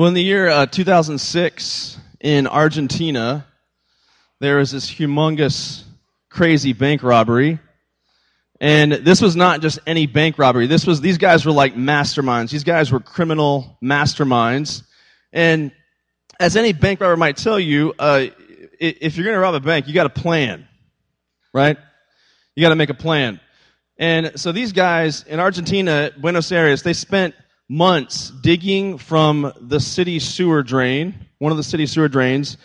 Well, in the year 2006 in Argentina, there was this humongous, crazy bank robbery. And this was not just any bank robbery. This was, these guys were like masterminds. These guys were criminal masterminds. And as any bank robber might tell you, if you're going to rob a bank, you got a plan, right? You got to make a plan. And so these guys in Argentina, Buenos Aires, they spent months digging from the city sewer drain, one of the city sewer drains,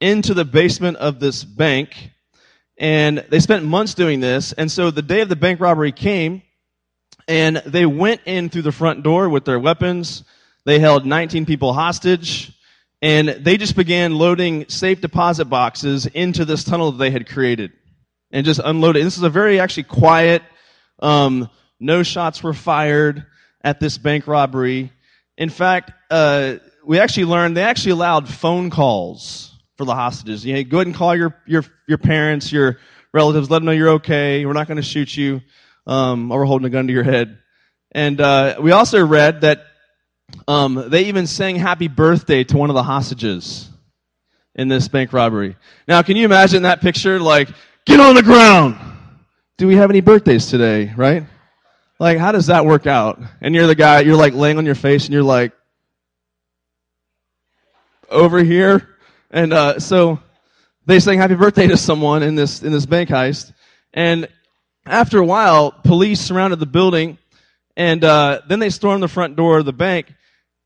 into the basement of this bank. And they spent months doing this. And so the day of the bank robbery came, and they went in through the front door with their weapons. They held 19 people hostage, and they just began loading safe deposit boxes into this tunnel that they had created and just unloaded. This is a very actually quiet, no shots were fired at this bank robbery. In fact, we actually learned they actually allowed phone calls for the hostages. You know, go ahead and call your parents, your relatives, let them know you're okay, we're not going to shoot you, or we're holding a gun to your head. And we also read that they even sang happy birthday to one of the hostages in this bank robbery. Now, can you imagine that picture? Like, get on the ground! Do we have any birthdays today, right? Like, how does that work out? And you're the guy, you're like laying on your face, and you're like, over here? And so they sang happy birthday to someone in this bank heist. And after a while, police surrounded the building, and then they stormed the front door of the bank,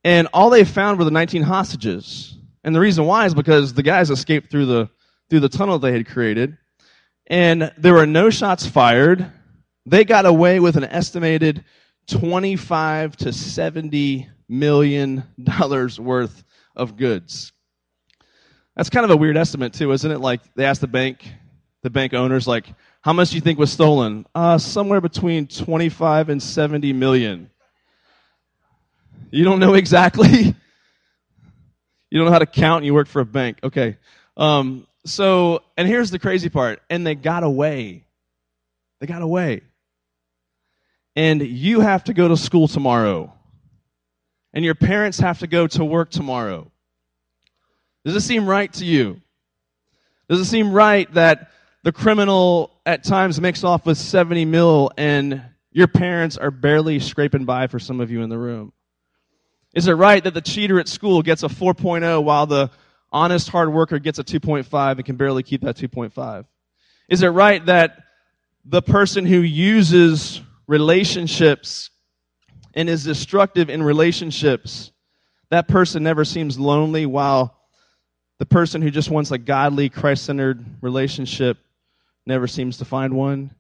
and all they found were the 19 hostages. And the reason why is because the guys escaped through the tunnel they had created, and there were no shots fired. They got away with an estimated $25 to $70 million worth of goods. That's kind of a weird estimate, too, isn't it? Like, they asked the bank owners, like, how much do you think was stolen? Somewhere between 25 and 70 million. You don't know exactly? You don't know how to count, and you work for a bank. Okay. So, and here's the crazy part. And they got away. They got away. And you have to go to school tomorrow. And your parents have to go to work tomorrow. Does it seem right to you? Does it seem right that the criminal at times makes off with 70 mil and your parents are barely scraping by for some of you in the room? Is it right that the cheater at school gets a 4.0 while the honest hard worker gets a 2.5 and can barely keep that 2.5? Is it right that the person who uses relationships and is destructive in relationships, that person never seems lonely, while the person who just wants a godly, Christ-centered relationship never seems to find one?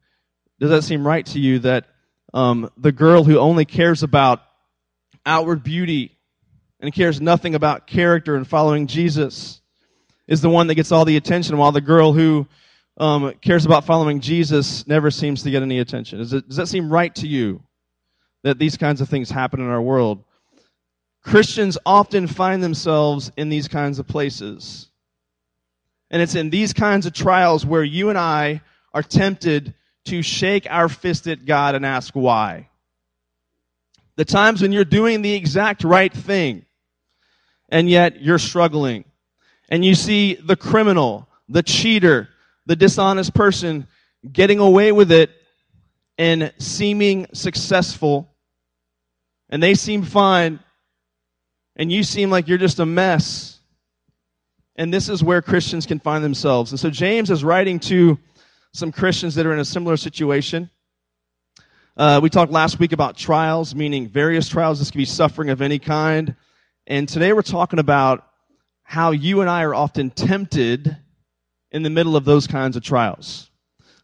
Does that seem right to you, that the girl who only cares about outward beauty and cares nothing about character and following Jesus is the one that gets all the attention, while the girl who cares about following Jesus never seems to get any attention? Does that seem right to you, that these kinds of things happen in our world? Christians often find themselves in these kinds of places. And it's in these kinds of trials where you and I are tempted to shake our fist at God and ask why. The times when you're doing the exact right thing, and yet you're struggling. And you see the criminal, the cheater, the dishonest person getting away with it and seeming successful. And they seem fine. And you seem like you're just a mess. And this is where Christians can find themselves. And so James is writing to some Christians that are in a similar situation. We talked last week about trials, meaning various trials. This could be suffering of any kind. And today we're talking about how you and I are often tempted in the middle of those kinds of trials.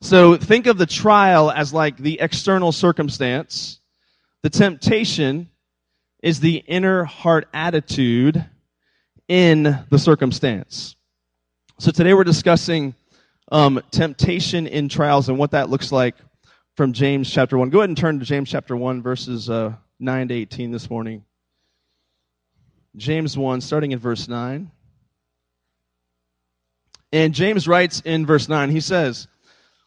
So think of the trial as like the external circumstance. The temptation is the inner heart attitude in the circumstance. So today we're discussing temptation in trials and what that looks like from James chapter 1. Go ahead and turn to James chapter 1, verses 9 to 18 this morning. James 1, starting in verse 9. And James writes in verse 9, he says,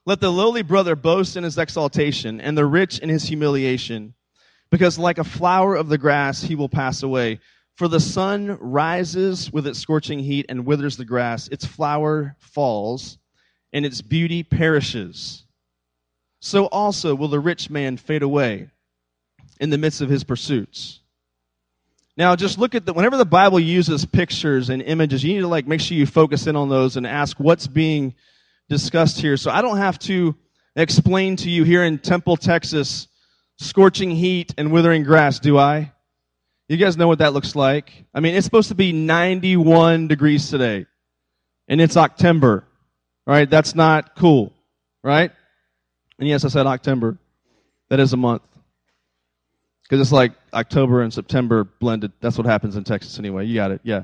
"Let the lowly brother boast in his exaltation, and the rich in his humiliation, because like a flower of the grass he will pass away. For the sun rises with its scorching heat and withers the grass. Its flower falls, and its beauty perishes. So also will the rich man fade away in the midst of his pursuits. Now, just look at whenever the Bible uses pictures and images, you need to make sure you focus in on those and ask what's being discussed here. So I don't have to explain to you here in Temple, Texas, scorching heat and withering grass, do I? You guys know what that looks like. I mean, it's supposed to be 91 degrees today, and it's October. All right, that's not cool, right? And yes, I said October. That is a month. Because it's like October and September blended. That's what happens in Texas anyway. You got it, yeah.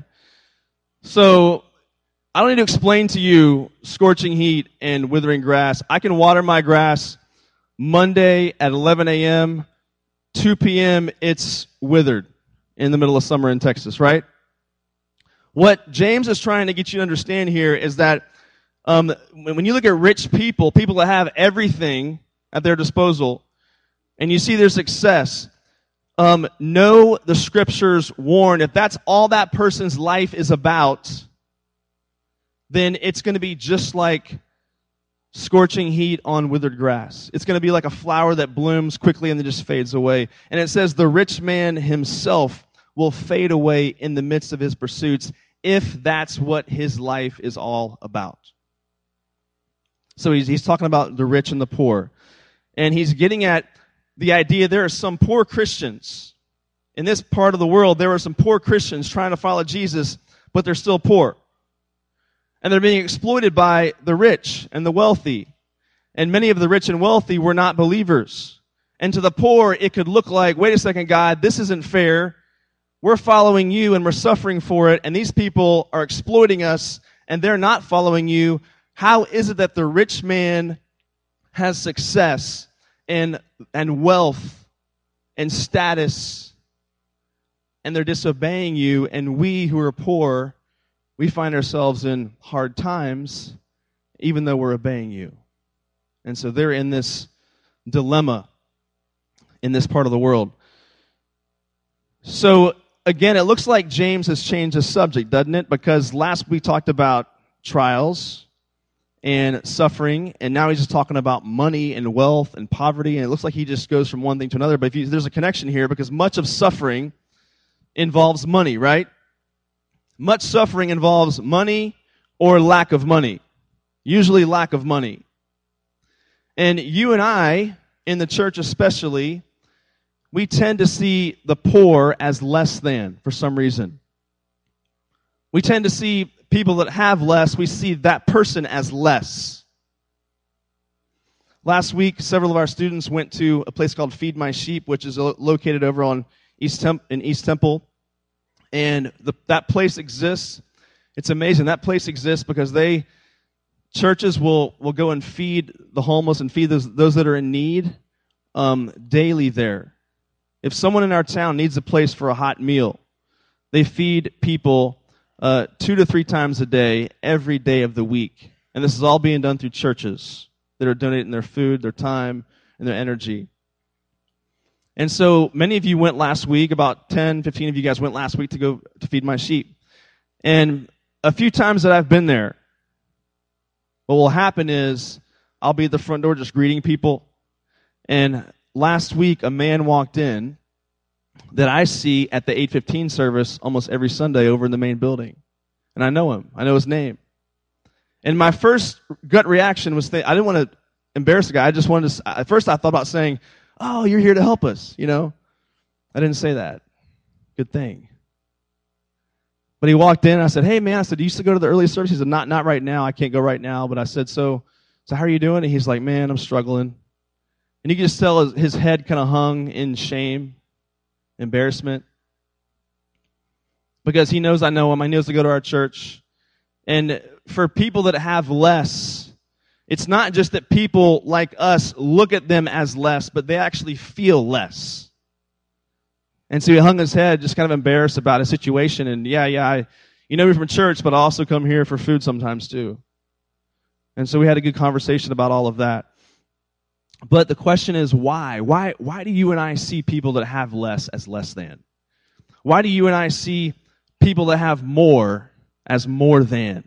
So I don't need to explain to you scorching heat and withering grass. I can water my grass Monday at 11 a.m., 2 p.m., it's withered. In the middle of summer in Texas, right? What James is trying to get you to understand here is that when you look at rich people, people that have everything at their disposal, and you see their success, know the scriptures warn, if that's all that person's life is about, then it's going to be just like scorching heat on withered grass. It's going to be like a flower that blooms quickly and then just fades away. And it says the rich man himself will fade away in the midst of his pursuits if that's what his life is all about. So he's talking about the rich and the poor. And he's getting at the idea there are some poor Christians. In this part of the world, there are some poor Christians trying to follow Jesus, but they're still poor. And they're being exploited by the rich and the wealthy. And many of the rich and wealthy were not believers. And to the poor, it could look like, wait a second, God, this isn't fair. We're following you and we're suffering for it. And these people are exploiting us and they're not following you. How is it that the rich man has success and wealth and status and they're disobeying you, and we who are poor, we find ourselves in hard times, even though we're obeying you? And so they're in this dilemma in this part of the world. So, again, it looks like James has changed the subject, doesn't it? Because last we talked about trials and suffering, and now he's just talking about money and wealth and poverty, and it looks like he just goes from one thing to another. But there's a connection here because much of suffering involves money, right? Much suffering involves money or lack of money, usually lack of money. And you and I, in the church especially, we tend to see the poor as less than for some reason. We tend to see people that have less, we see that person as less. Last week, several of our students went to a place called Feed My Sheep, which is located over on in East Temple. And that place exists. It's amazing. That place exists because churches will go and feed the homeless and feed those that are in need daily there. If someone in our town needs a place for a hot meal, they feed people 2 to 3 times a day, every day of the week. And this is all being done through churches that are donating their food, their time, and their energy. And so many of you went last week, about 10, 15 of you guys went last week to go to Feed My Sheep. And a few times that I've been there, what will happen is I'll be at the front door just greeting people. And last week a man walked in that I see at the 8:15 service almost every Sunday over in the main building. And I know him. I know his name. And my first gut reaction was, I didn't want to embarrass the guy. I just wanted to, at first I thought about saying, "Oh, you're here to help us," you know. I didn't say that. Good thing. But he walked in, and I said, "Hey, man," I said, "do you still go to the early service?" He said, not right now. I can't go right now." But I said, so how are you doing? And he's like, "Man, I'm struggling." And you can just tell his head kind of hung in shame, embarrassment. Because he knows I know him. I know to go to our church. And for people that have less, it's not just that people like us look at them as less, but they actually feel less. And so he hung his head, just kind of embarrassed about his situation. And you know me from church, but I also come here for food sometimes too. And so we had a good conversation about all of that. But the question is why? Why do you and I see people that have less as less than? Why do you and I see people that have more as more than?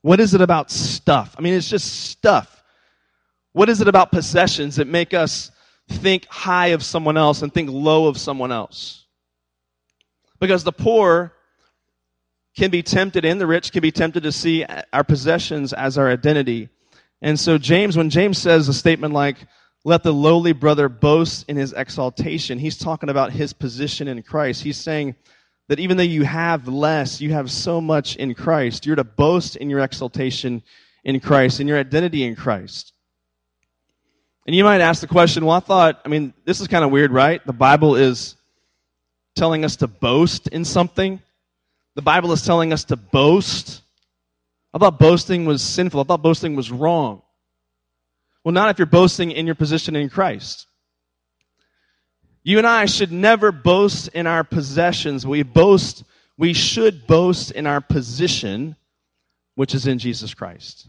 What is it about stuff? I mean, it's just stuff. What is it about possessions that make us think high of someone else and think low of someone else? Because the poor can be tempted, and the rich can be tempted to see our possessions as our identity. And so James, when James says a statement like, let the lowly brother boast in his exaltation, he's talking about his position in Christ. He's saying that even though you have less, you have so much in Christ. You're to boast in your exaltation in Christ, in your identity in Christ. And you might ask the question, well, this is kind of weird, right? The Bible is telling us to boast in something. The Bible is telling us to boast. I thought boasting was sinful. I thought boasting was wrong. Well, not if you're boasting in your position in Christ. You and I should never boast in our possessions. We should boast in our position, which is in Jesus Christ.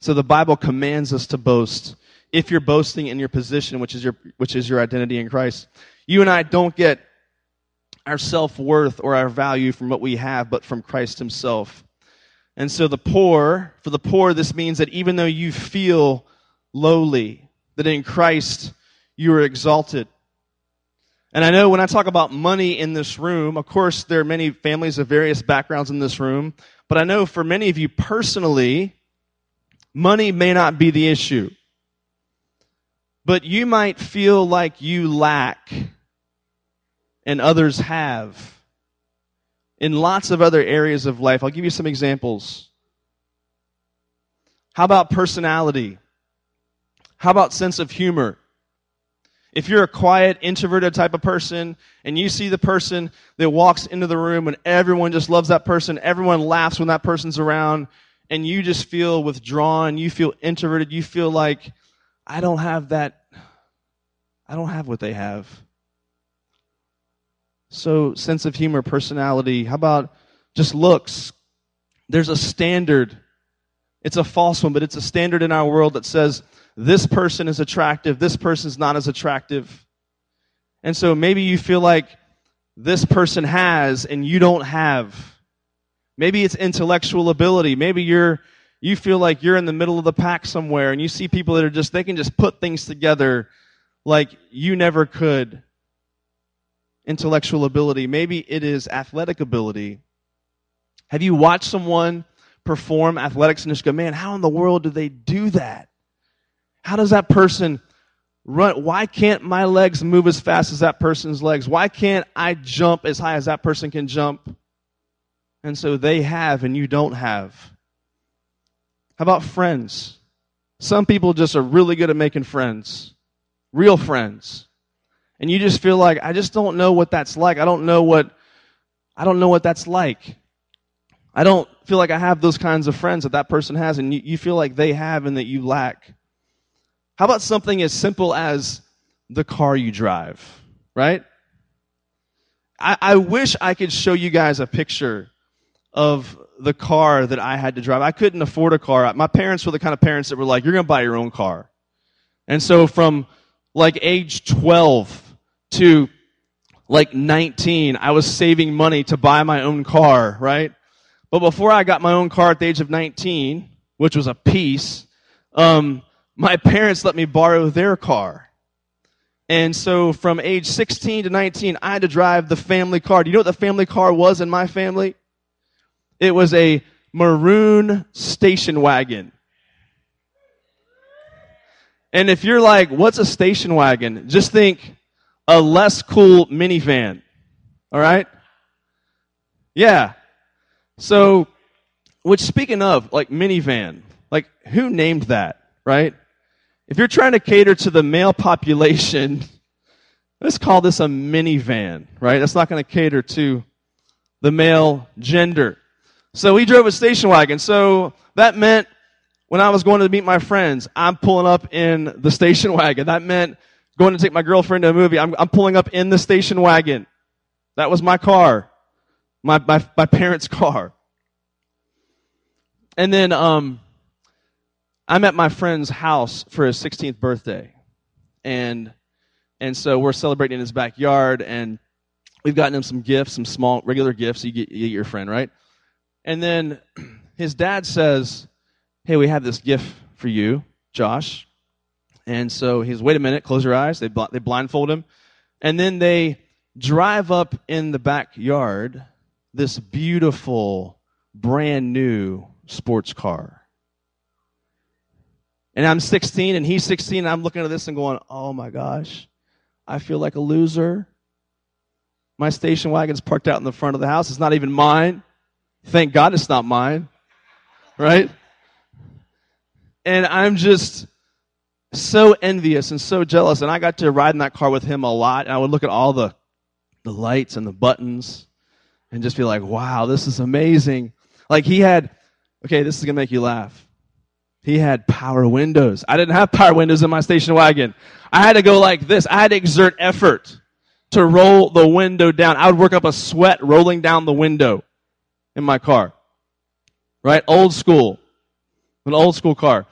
So the Bible commands us to boast if you're boasting in your position, which is your identity in Christ. You and I don't get our self-worth or our value from what we have, but from Christ himself. And so for the poor, this means that even though you feel lowly, that in Christ you are exalted. And I know when I talk about money in this room, of course there are many families of various backgrounds in this room, but I know for many of you personally, money may not be the issue. But you might feel like you lack and others have in lots of other areas of life. I'll give you some examples. How about personality? How about sense of humor? If you're a quiet, introverted type of person, and you see the person that walks into the room and everyone just loves that person, everyone laughs when that person's around, and you just feel withdrawn, you feel introverted, you feel like, I don't have what they have. So sense of humor, personality. How about just looks? There's a standard. It's a false one, but it's a standard in our world that says this person is attractive, this person's not as attractive. And so maybe you feel like this person has and you don't have. Maybe it's intellectual ability. Maybe you feel like you're in the middle of the pack somewhere and you see people that they can just put things together like you never could. Intellectual ability. Maybe it is athletic ability. Have you watched someone perform athletics and just go, man, how in the world do they do that? How does that person run? Why can't my legs move as fast as that person's legs? Why can't I jump as high as that person can jump? And so they have and you don't have. How about friends? Some people just are really good at making friends, real friends. And you just feel like, I just don't know what that's like. I don't know what that's like. I don't feel like I have those kinds of friends that person has, and you feel like they have and that you lack. How about something as simple as the car you drive, right? I wish I could show you guys a picture of the car that I had to drive. I couldn't afford a car. My parents were the kind of parents that were like, you're going to buy your own car. And so from like age 12 to like 19, I was saving money to buy my own car, right? But before I got my own car at the age of 19, which was a piece, my parents let me borrow their car. And so from age 16 to 19, I had to drive the family car. Do you know what the family car was in my family? It was a maroon station wagon. And if you're like, what's a station wagon? Just think a less cool minivan, all right? Yeah. So, speaking of, like minivan, like who named that, right? If you're trying to cater to the male population, let's call this a minivan, right? That's not going to cater to the male gender. So we drove a station wagon. So that meant when I was going to meet my friends, I'm pulling up in the station wagon. That meant going to take my girlfriend to a movie. I'm pulling up in the station wagon. That was my car, my parents' car. And then I'm at my friend's house for his 16th birthday, and And so we're celebrating in his backyard, and we've gotten him some gifts, some small, regular gifts you get your friend, right? And then his dad says, hey, we have this gift for you, Josh. And so he's, wait a minute, close your eyes. They blindfold him. And then they drive up in the backyard this beautiful, brand new sports car. And I'm 16 and he's 16, and I'm looking at this and going, oh my gosh, I feel like a loser. My station wagon's parked out in the front of the house. It's not even mine. Thank God it's not mine, right? And I'm just so envious and so jealous. And I got to ride in that car with him a lot. And I would look at all the lights and the buttons and just be like, wow, this is amazing. Like he had, okay, this is going to make you laugh. He had power windows. I didn't have power windows in my station wagon. I had to go like this. I had to exert effort to roll the window down. I would work up a sweat rolling down the window in my car, right? Old school, an old school car.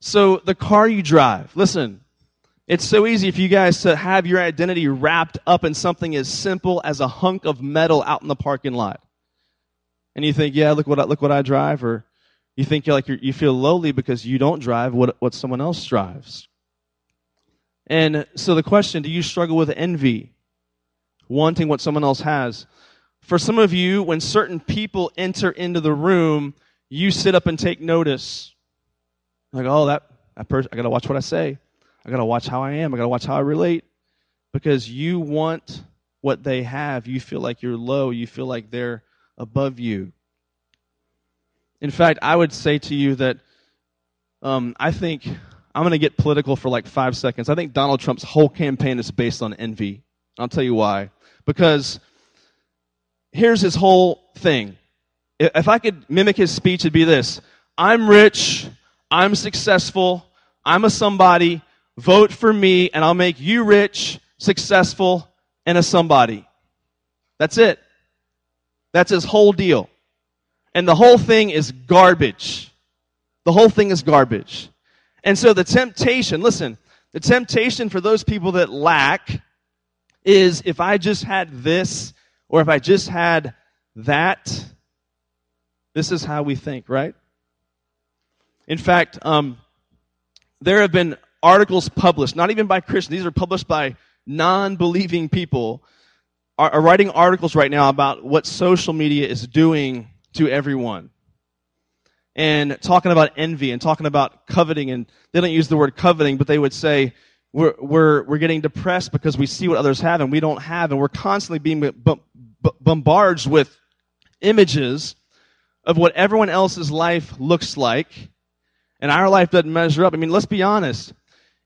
So the car you drive, listen, it's so easy for you guys to have your identity wrapped up in something as simple as a hunk of metal out in the parking lot. And you think, yeah, look what I drive, or you think you feel lowly because you don't drive what someone else drives. And so the question, do you struggle with envy, wanting what someone else has? For some of you, when certain people enter into the room, you sit up and take notice. Like, oh, that person, I got to watch what I say. I got to watch how I am. I got to watch how I relate. Because you want what they have. You feel like you're low. You feel like they're above you. In fact, I would say to you that I think, I'm going to get political for like 5 seconds. I think Donald Trump's whole campaign is based on envy. I'll tell you why. Because here's his whole thing. If I could mimic his speech, it'd be this. I'm rich. I'm successful. I'm a somebody. Vote for me, and I'll make you rich, successful, and a somebody. That's it. That's his whole deal. And the whole thing is garbage. The whole thing is garbage. And so the temptation, listen, the temptation for those people that lack is, if I just had this, or if I just had that. This is how we think, right? In fact, there have been articles published, not even by Christians, these are published by non-believing people, are writing articles right now about what social media is doing to everyone. And talking about envy and talking about coveting, and they don't use the word coveting, but they would say we're getting depressed because we see what others have and we don't have, and we're constantly being bombarded with images of what everyone else's life looks like, and our life doesn't measure up. I mean, let's be honest.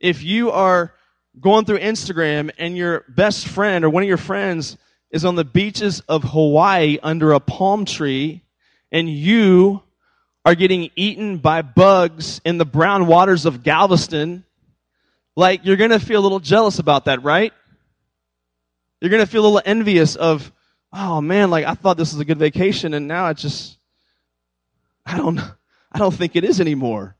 If you are going through Instagram and your best friend or one of your friends is on the beaches of Hawaii under a palm tree, and you are getting eaten by bugs in the brown waters of Galveston, like, you're going to feel a little jealous about that, right? You're going to feel a little envious of, oh, man, like, I thought this was a good vacation, and now I don't think it is anymore.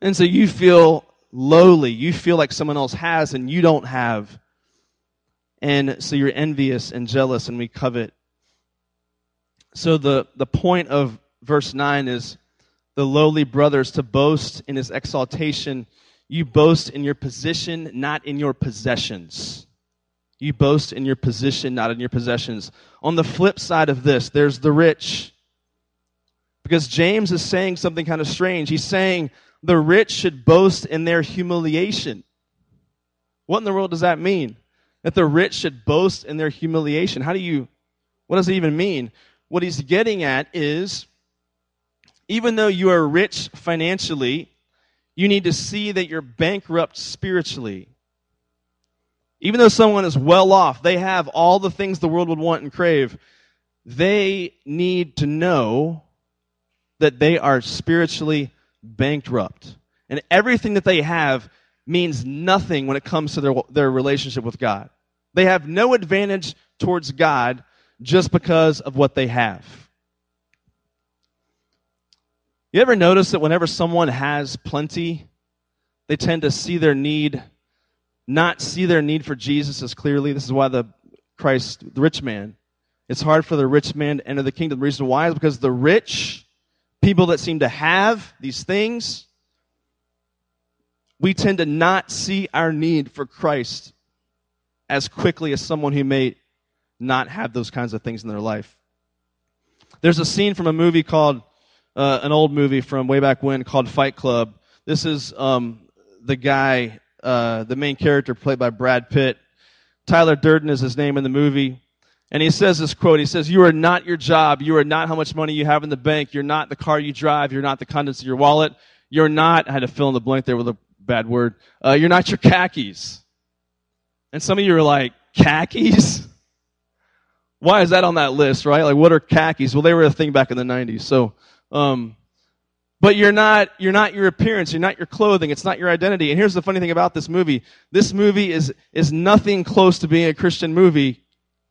And so you feel lowly. You feel like someone else has and you don't have. And so you're envious and jealous, and we covet. So the point of verse 9 is the lowly brothers to boast in his exaltation. You boast in your position, not in your possessions. You boast in your position, not in your possessions. On the flip side of this, there's the rich. Because James is saying something kind of strange. He's saying the rich should boast in their humiliation. What in the world does that mean? That the rich should boast in their humiliation. What does it even mean? What he's getting at is, even though you are rich financially, you need to see that you're bankrupt spiritually. Even though someone is well off, they have all the things the world would want and crave, they need to know that they are spiritually bankrupt. And everything that they have means nothing when it comes to their relationship with God. They have no advantage towards God just because of what they have. You ever notice that whenever someone has plenty, they tend to see their need not see their need for Jesus as clearly. This is why the rich man, it's hard for the rich man to enter the kingdom. The reason why is because the rich people that seem to have these things, we tend to not see our need for Christ as quickly as someone who may not have those kinds of things in their life. There's a scene from a movie called, an old movie from way back when called Fight Club. This is the guy, the main character played by Brad Pitt. Tyler Durden is his name in the movie. And he says this quote, he says, "You are not your job. You are not how much money you have in the bank. You're not the car you drive. You're not the contents of your wallet. You're not," I had to fill in the blank there with a bad word, "you're not your khakis." And some of you are like, khakis? Why is that on that list, right? Like, what are khakis? Well, they were a thing back in the 90s. So, but you're not your appearance. You're not your clothing. It's not your identity. And here's the funny thing about this movie. This movie is nothing close to being a Christian movie,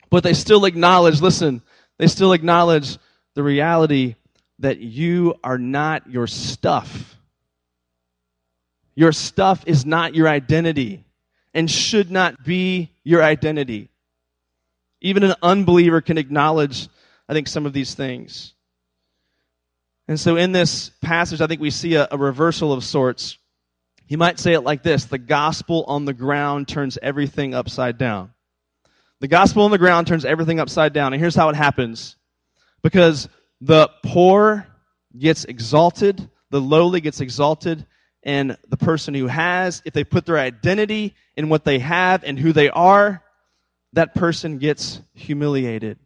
but they still acknowledge, listen, they still acknowledge the reality that you are not your stuff. Your stuff is not your identity and should not be your identity. Even an unbeliever can acknowledge, I think, some of these things. And so in this passage, I think we see a reversal of sorts. You might say it like this: the gospel on the ground turns everything upside down. The gospel on the ground turns everything upside down. And here's how it happens. Because the poor gets exalted, the lowly gets exalted, and the person who has, if they put their identity in what they have and who they are, that person gets humiliated.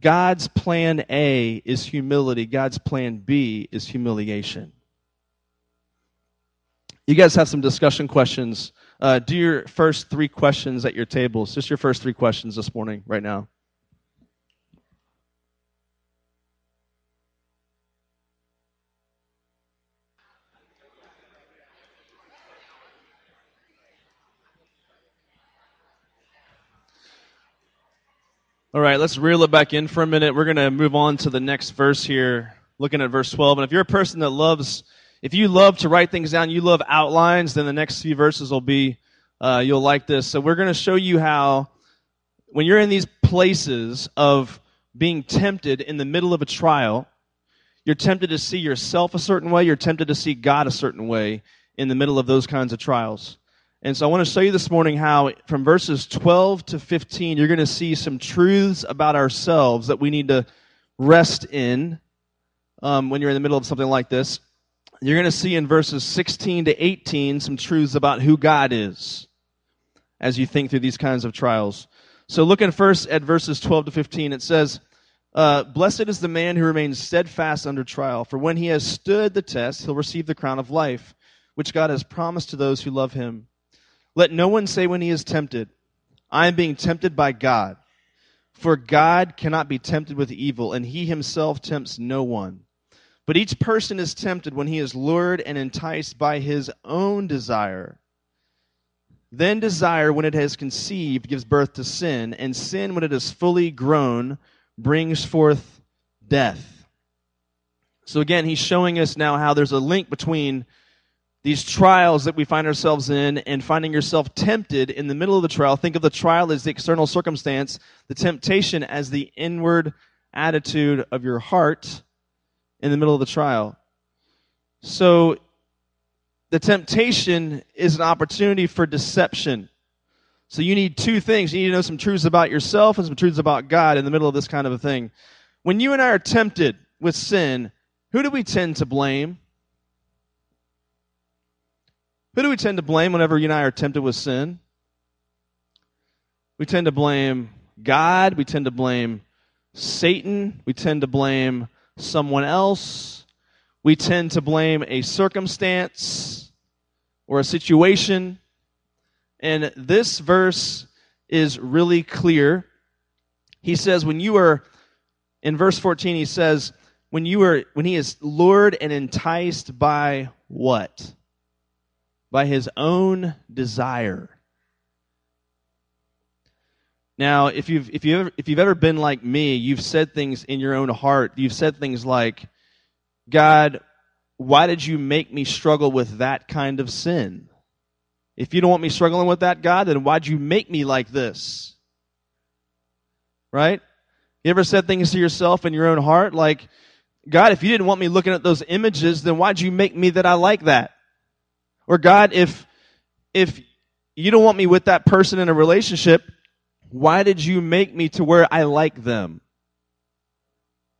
God's plan A is humility. God's plan B is humiliation. You guys have some discussion questions. Do your first three questions at your tables. Just your first three questions this morning, right now. All right, let's reel it back in for a minute. We're going to move on to the next verse here, looking at verse 12. And if you're a person that loves, if you love to write things down, you love outlines, then the next few verses will be, you'll like this. So we're going to show you how, when you're in these places of being tempted in the middle of a trial, you're tempted to see yourself a certain way, you're tempted to see God a certain way in the middle of those kinds of trials. And so I want to show you this morning how from verses 12 to 15, you're going to see some truths about ourselves that we need to rest in when you're in the middle of something like this. You're going to see in verses 16 to 18 some truths about who God is as you think through these kinds of trials. So looking first at verses 12 to 15, it says, "Blessed is the man who remains steadfast under trial, for when he has stood the test, he'll receive the crown of life, which God has promised to those who love him. Let no one say when he is tempted, 'I am being tempted by God.' For God cannot be tempted with evil, and he himself tempts no one. But each person is tempted when he is lured and enticed by his own desire. Then desire, when it has conceived, gives birth to sin, and sin, when it is fully grown, brings forth death." So again, he's showing us now how there's a link between these trials that we find ourselves in and finding yourself tempted in the middle of the trial. Think of the trial as the external circumstance, the temptation as the inward attitude of your heart in the middle of the trial. So the temptation is an opportunity for deception. So you need two things. You need to know some truths about yourself and some truths about God in the middle of this kind of a thing. When you and I are tempted with sin, who do we tend to blame? Who do we tend to blame whenever you and I are tempted with sin? We tend to blame God. We tend to blame Satan. We tend to blame someone else. We tend to blame a circumstance or a situation. And this verse is really clear. He says, when you are, in verse 14, he says, when he is lured and enticed by what? By his own desire. Now, if you've ever been like me, you've said things in your own heart. You've said things like, "God, why did you make me struggle with that kind of sin?" If you don't want me struggling with that, God, then why'd you make me like this? Right? You ever said things to yourself in your own heart like, God, if you didn't want me looking at those images, then why'd you make me that I like that? Or God, if you don't want me with that person in a relationship, why did you make me to where I like them?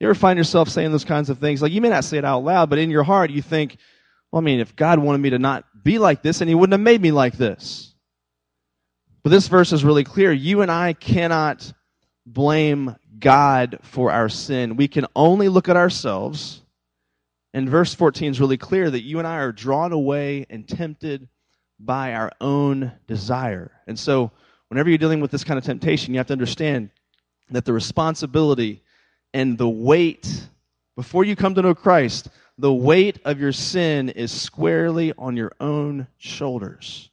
You ever find yourself saying those kinds of things? Like, you may not say it out loud, but in your heart you think, well, I mean, if God wanted me to not be like this, then he wouldn't have made me like this. But this verse is really clear. You and I cannot blame God for our sin. We can only look at ourselves. And verse 14 is really clear that you and I are drawn away and tempted by our own desire. And so whenever you're dealing with this kind of temptation, you have to understand that the responsibility and the weight, before you come to know Christ, the weight of your sin is squarely on your own shoulders.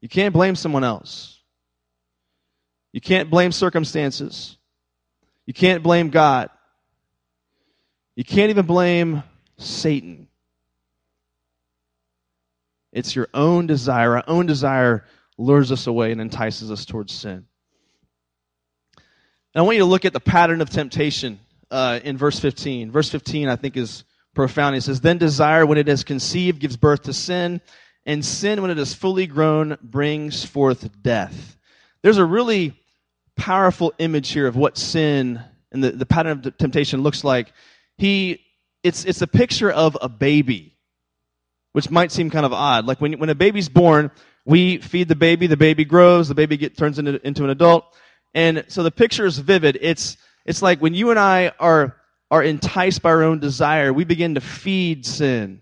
You can't blame someone else. You can't blame circumstances. You can't blame God. You can't even blame Satan. It's your own desire. Our own desire lures us away and entices us towards sin. And I want you to look at the pattern of temptation in verse 15. Verse 15, I think, is profound. It says, "Then desire, when it is conceived, gives birth to sin, and sin, when it is fully grown, brings forth death." There's a really powerful image here of what sin and the pattern of temptation looks like. It's a picture of a baby, which might seem kind of odd. Like when a baby's born, we feed the baby grows, the baby turns into an adult. And so the picture is vivid. It's like when you and I are enticed by our own desire, we begin to feed sin.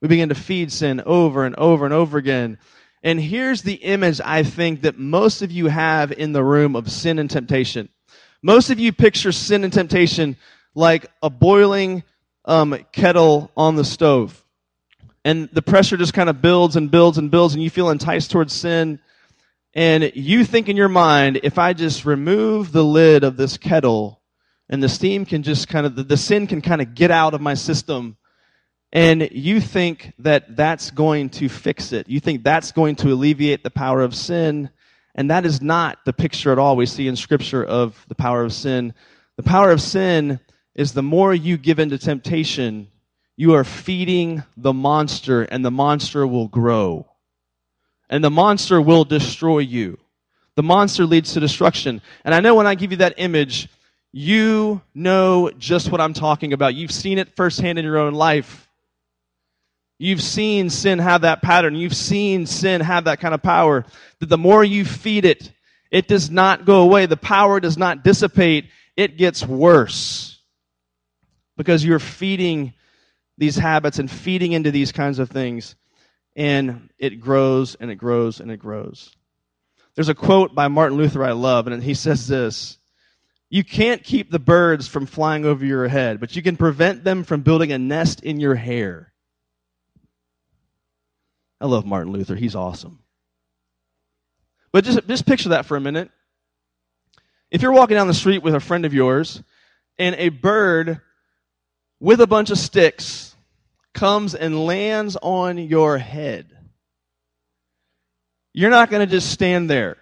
We begin to feed sin over and over and over again. And here's the image I think that most of you have in the room of sin and temptation. Most of you picture sin and temptation like a boiling kettle on the stove. And the pressure just kind of builds and builds and builds, and you feel enticed towards sin. And you think in your mind, if I just remove the lid of this kettle, and the steam can just kind of, the sin can kind of get out of my system, and you think that that's going to fix it. You think that's going to alleviate the power of sin, and that is not the picture at all we see in Scripture of the power of sin. The power of sin is the more you give in to temptation, you are feeding the monster, and the monster will grow. And the monster will destroy you. The monster leads to destruction. And I know when I give you that image, you know just what I'm talking about. You've seen it firsthand in your own life. You've seen sin have that pattern. You've seen sin have that kind of power. That the more you feed it, it does not go away. The power does not dissipate. It gets worse. Because you're feeding these habits and feeding into these kinds of things. And it grows, and it grows, and it grows. There's a quote by Martin Luther I love, and he says this: "You can't keep the birds from flying over your head, but you can prevent them from building a nest in your hair." I love Martin Luther. He's awesome. But just picture that for a minute. If you're walking down the street with a friend of yours, and a bird with a bunch of sticks comes and lands on your head, you're not going to just stand there.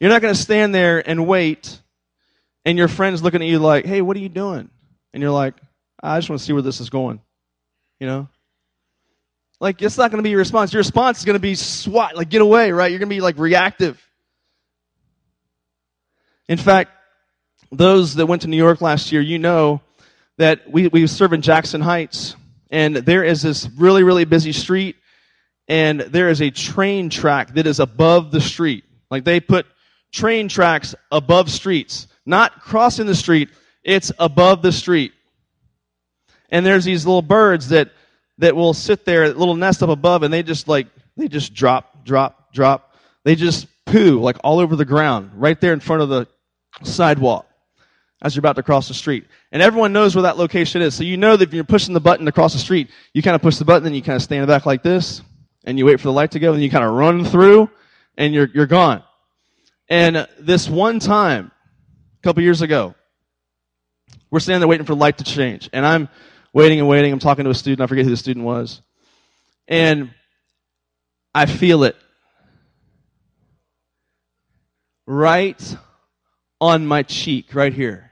You're not going to stand there and wait, and your friend's looking at you like, "Hey, what are you doing?" And you're like, "I just want to see where this is going." You know? Like, it's not going to be your response. Your response is going to be SWAT, like, get away, right? You're going to be, like, reactive. In fact, those that went to New York last year, you know, that we serve in Jackson Heights, and there is this really, really busy street, and there is a train track that is above the street. Like, they put train tracks above streets, not crossing the street, it's above the street. And there's these little birds that will sit there, little nest up above, and they just drop, drop, drop. They just poo, like, all over the ground, right there in front of the sidewalk, as you're about to cross the street. And everyone knows where that location is. So you know that if you're pushing the button to cross the street, you kind of push the button, and you kind of stand back like this, and you wait for the light to go, and you kind of run through, and you're gone. And this one time, a couple years ago, we're standing there waiting for the light to change. And I'm waiting and waiting. I'm talking to a student. I forget who the student was. And I feel it right on my cheek, right here.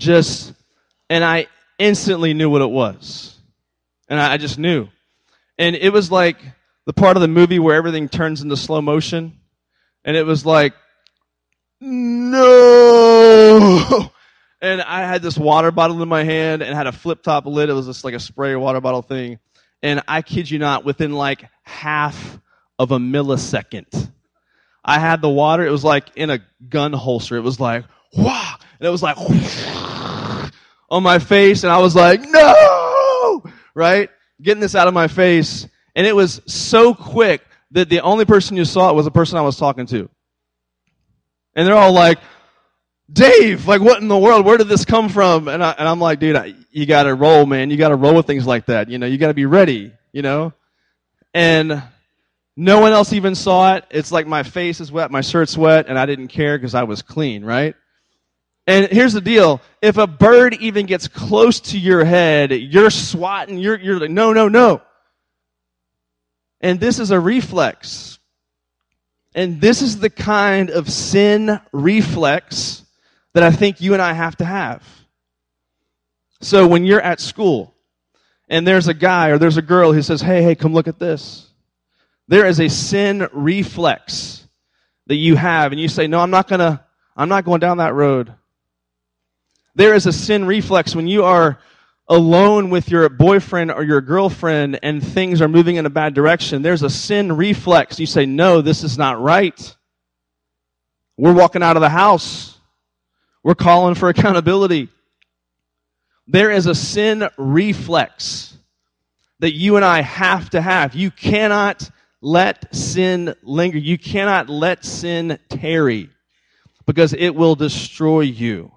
And I instantly knew what it was. And I just knew. And it was like the part of the movie where everything turns into slow motion. And it was like, no! And I had this water bottle in my hand and had a flip-top lid. It was just like a spray water bottle thing. And I kid you not, within like half of a millisecond, I had the water. It was like in a gun holster. It was like, wah! And it was like, wah, on my face. And I was like, no! Right? Getting this out of my face. And it was so quick that the only person who saw it was the person I was talking to. And they're all like, Dave, like, what in the world? Where did this come from? And I'm like, dude, you got to roll, man. You got to roll with things like that. You know, you got to be ready, you know. And no one else even saw it. It's like my face is wet, my shirt's wet, and I didn't care because I was clean, right? And here's the deal. If a bird even gets close to your head, you're swatting. You're like, no, no, no. And this is a reflex. And this is the kind of sin reflex that I think you and I have to have. So when you're at school and there's a guy or there's a girl who says, hey, come look at this. There is a sin reflex that you have. And you say, no, I'm not going down that road. There is a sin reflex when you are alone with your boyfriend or your girlfriend and things are moving in a bad direction. There's a sin reflex. You say, no, this is not right. We're walking out of the house. We're calling for accountability. There is a sin reflex that you and I have to have. You cannot let sin linger. You cannot let sin tarry because it will destroy you.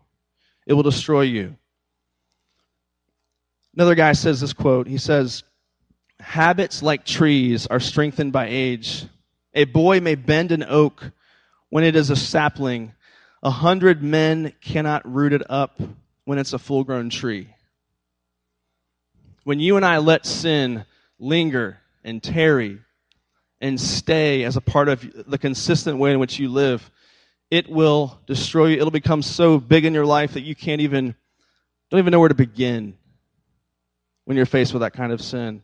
It will destroy you. Another guy says this quote. He says, habits like trees are strengthened by age. A boy may bend an oak when it is a sapling. 100 men cannot root it up when it's a full-grown tree. When you and I let sin linger and tarry and stay as a part of the consistent way in which you live, it will destroy you. It'll become so big in your life that you don't even know where to begin when you're faced with that kind of sin.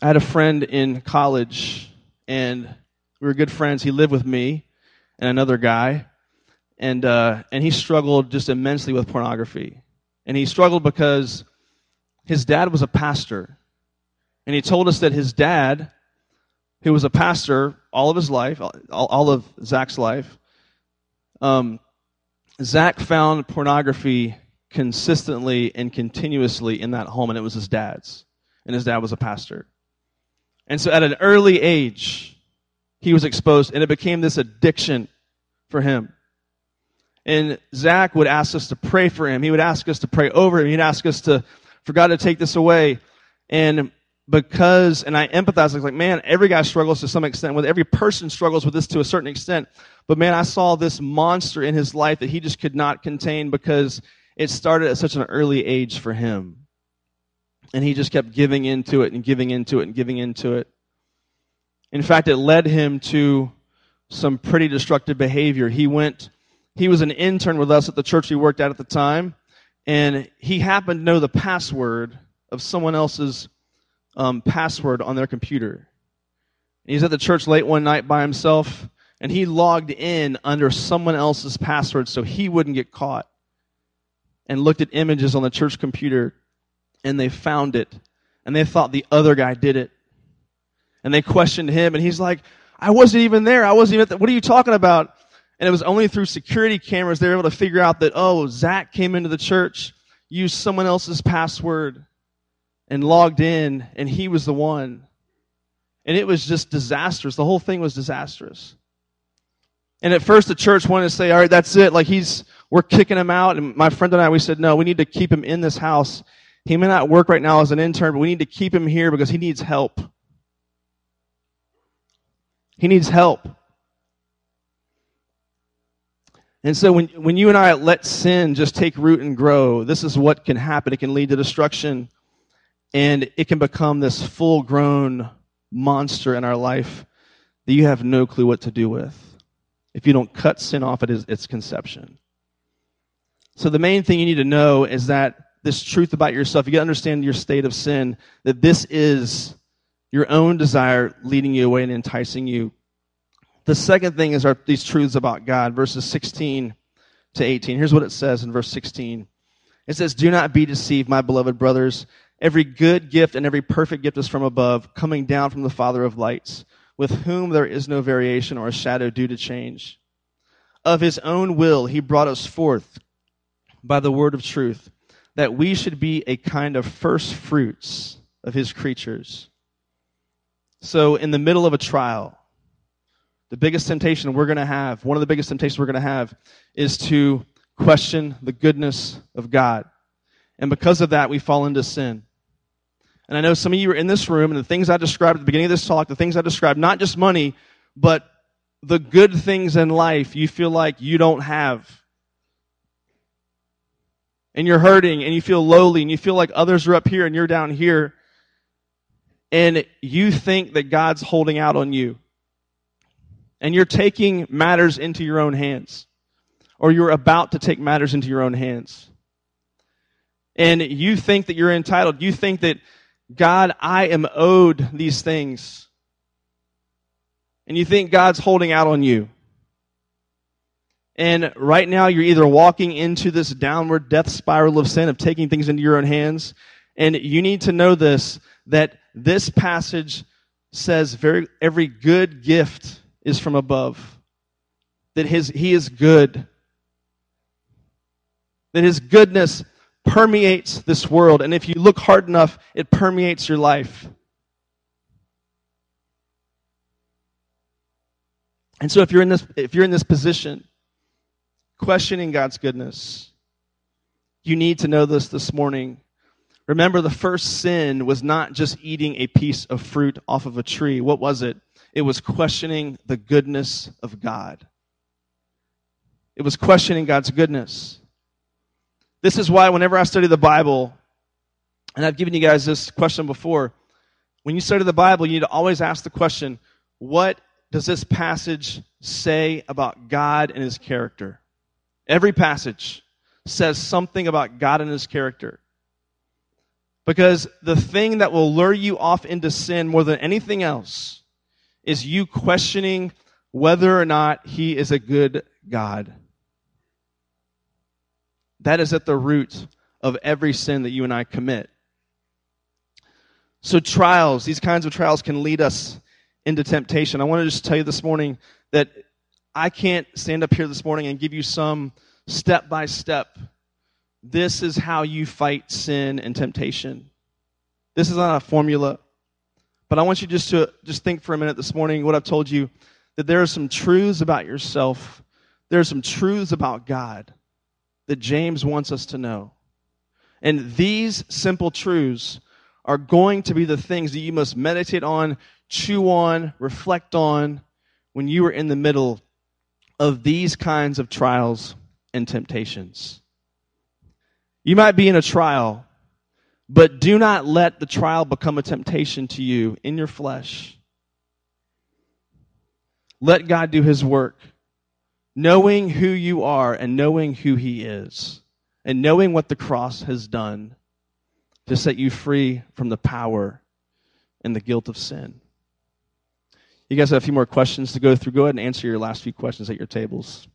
I had a friend in college, and we were good friends. He lived with me and another guy, and he struggled just immensely with pornography. And he struggled because his dad was a pastor, and he told us that his dad, who was a pastor all of his life, all of Zach's life, Zach found pornography consistently and continuously in that home, and it was his dad's. And his dad was a pastor. And so at an early age, he was exposed, and it became this addiction for him. And Zach would ask us to pray for him. He would ask us to pray over him. He'd ask us for God to take this away. And I empathize, I was like, man, every guy struggles to some extent with, every person struggles with this to a certain extent. But man, I saw this monster in his life that he just could not contain because it started at such an early age for him. And he just kept giving into it and giving into it and giving into it. In fact, it led him to some pretty destructive behavior. He was an intern with us at the church he worked at the time, and he happened to know the password of someone else's password on their computer. And he's at the church late one night by himself, and he logged in under someone else's password so he wouldn't get caught, and looked at images on the church computer, and they found it, and they thought the other guy did it. And they questioned him, and he's like, I wasn't even there. I wasn't even at what are you talking about? And it was only through security cameras they were able to figure out that, oh, Zach came into the church, used someone else's password, and logged in, and he was the one. And it was just disastrous. The whole thing was disastrous. And at first the church wanted to say, all right, that's it. Like we're kicking him out. And my friend and I, we said, no, we need to keep him in this house. He may not work right now as an intern, but we need to keep him here because he needs help. He needs help. And so when you and I let sin just take root and grow, this is what can happen. It can lead to destruction, and it can become this full-grown monster in our life that you have no clue what to do with. If you don't cut sin off at its conception. So the main thing you need to know is that this truth about yourself, you got to understand your state of sin, that this is your own desire leading you away and enticing you. The second thing is these truths about God, verses 16 to 18. Here's what it says in verse 16. It says, "Do not be deceived, my beloved brothers. Every good gift and every perfect gift is from above, coming down from the Father of lights, with whom there is no variation or a shadow due to change. Of his own will he brought us forth by the word of truth, that we should be a kind of first fruits of his creatures." So in the middle of a trial, the biggest temptation we're going to have, one of the biggest temptations we're going to have, is to question the goodness of God. And because of that, we fall into sin. And I know some of you are in this room, and the things I described at the beginning of this talk, the things I described, not just money, but the good things in life you feel like you don't have. And you're hurting, and you feel lowly, and you feel like others are up here and you're down here. And you think that God's holding out on you. And you're taking matters into your own hands. Or you're about to take matters into your own hands. And you think that you're entitled. You think that, God, I am owed these things. And you think God's holding out on you. And right now you're either walking into this downward death spiral of sin, of taking things into your own hands. And you need to know this, that this passage says every good gift is from above. That he is good. That his goodness permeates this world. And if you look hard enough, it permeates your life. And so if you're in this position, questioning God's goodness, you need to know this morning. Remember, the first sin was not just eating a piece of fruit off of a tree. What was it? It was questioning the goodness of God. It was questioning God's goodness. This is why whenever I study the Bible, and I've given you guys this question before, when you study the Bible, you need to always ask the question, what does this passage say about God and his character? Every passage says something about God and his character. Because the thing that will lure you off into sin more than anything else is you questioning whether or not he is a good God. That is at the root of every sin that you and I commit. So trials, these kinds of trials can lead us into temptation. I want to just tell you this morning that I can't stand up here this morning and give you some step-by-step. This is how you fight sin and temptation. This is not a formula. But I want you just to think for a minute this morning what I've told you, that there are some truths about yourself. There are some truths about God that James wants us to know. And these simple truths are going to be the things that you must meditate on, chew on, reflect on when you are in the middle of these kinds of trials and temptations. You might be in a trial, but do not let the trial become a temptation to you in your flesh. Let God do his work. Knowing who you are and knowing who he is and knowing what the cross has done to set you free from the power and the guilt of sin. You guys have a few more questions to go through. Go ahead and answer your last few questions at your tables.